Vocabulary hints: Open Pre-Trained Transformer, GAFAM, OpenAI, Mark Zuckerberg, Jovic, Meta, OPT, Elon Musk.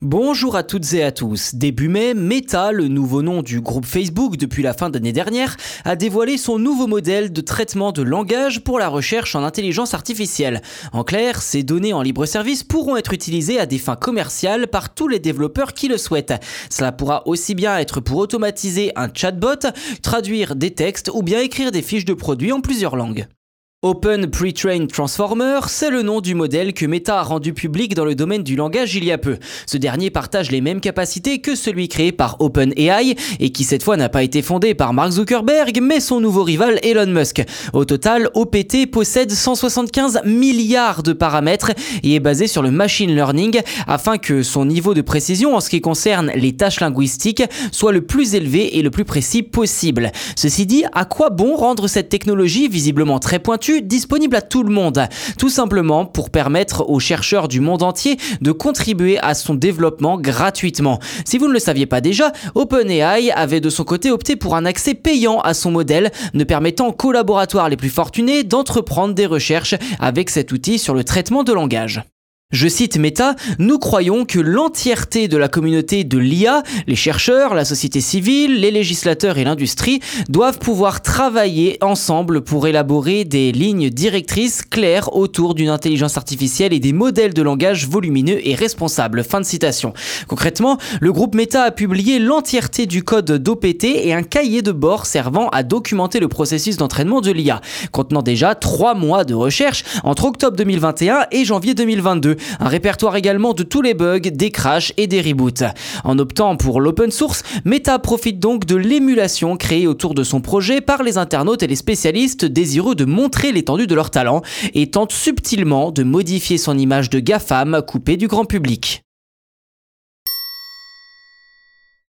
Bonjour à toutes et à tous. Début mai, Meta, le nouveau nom du groupe Facebook depuis la fin d'année dernière, a dévoilé son nouveau modèle de traitement de langage pour la recherche en intelligence artificielle. En clair, ces données en libre service pourront être utilisées à des fins commerciales par tous les développeurs qui le souhaitent. Cela pourra aussi bien être pour automatiser un chatbot, traduire des textes ou bien écrire des fiches de produits en plusieurs langues. Open Pre-Trained Transformer, c'est le nom du modèle que Meta a rendu public dans le domaine du langage il y a peu. Ce dernier partage les mêmes capacités que celui créé par OpenAI et qui cette fois n'a pas été fondé par Mark Zuckerberg mais son nouveau rival Elon Musk. Au total, OPT possède 175 milliards de paramètres et est basé sur le machine learning afin que son niveau de précision en ce qui concerne les tâches linguistiques soit le plus élevé et le plus précis possible. Ceci dit, à quoi bon rendre cette technologie visiblement très pointue disponible à tout le monde? Tout simplement pour permettre aux chercheurs du monde entier de contribuer à son développement gratuitement. Si vous ne le saviez pas déjà, OpenAI avait de son côté opté pour un accès payant à son modèle, ne permettant qu'aux laboratoires les plus fortunés d'entreprendre des recherches avec cet outil sur le traitement de langage. Je cite Meta, « Nous croyons que l'entièreté de la communauté de l'IA, les chercheurs, la société civile, les législateurs et l'industrie doivent pouvoir travailler ensemble pour élaborer des lignes directrices claires autour d'une intelligence artificielle et des modèles de langage volumineux et responsables. » Fin de citation. Concrètement, le groupe Meta a publié l'entièreté du code d'OPT et un cahier de bord servant à documenter le processus d'entraînement de l'IA, contenant déjà 3 mois de recherche entre octobre 2021 et janvier 2022. Un répertoire également de tous les bugs, des crashs et des reboots. En optant pour l'open source, Meta profite donc de l'émulation créée autour de son projet par les internautes et les spécialistes désireux de montrer l'étendue de leur talent et tente subtilement de modifier son image de GAFAM coupée du grand public.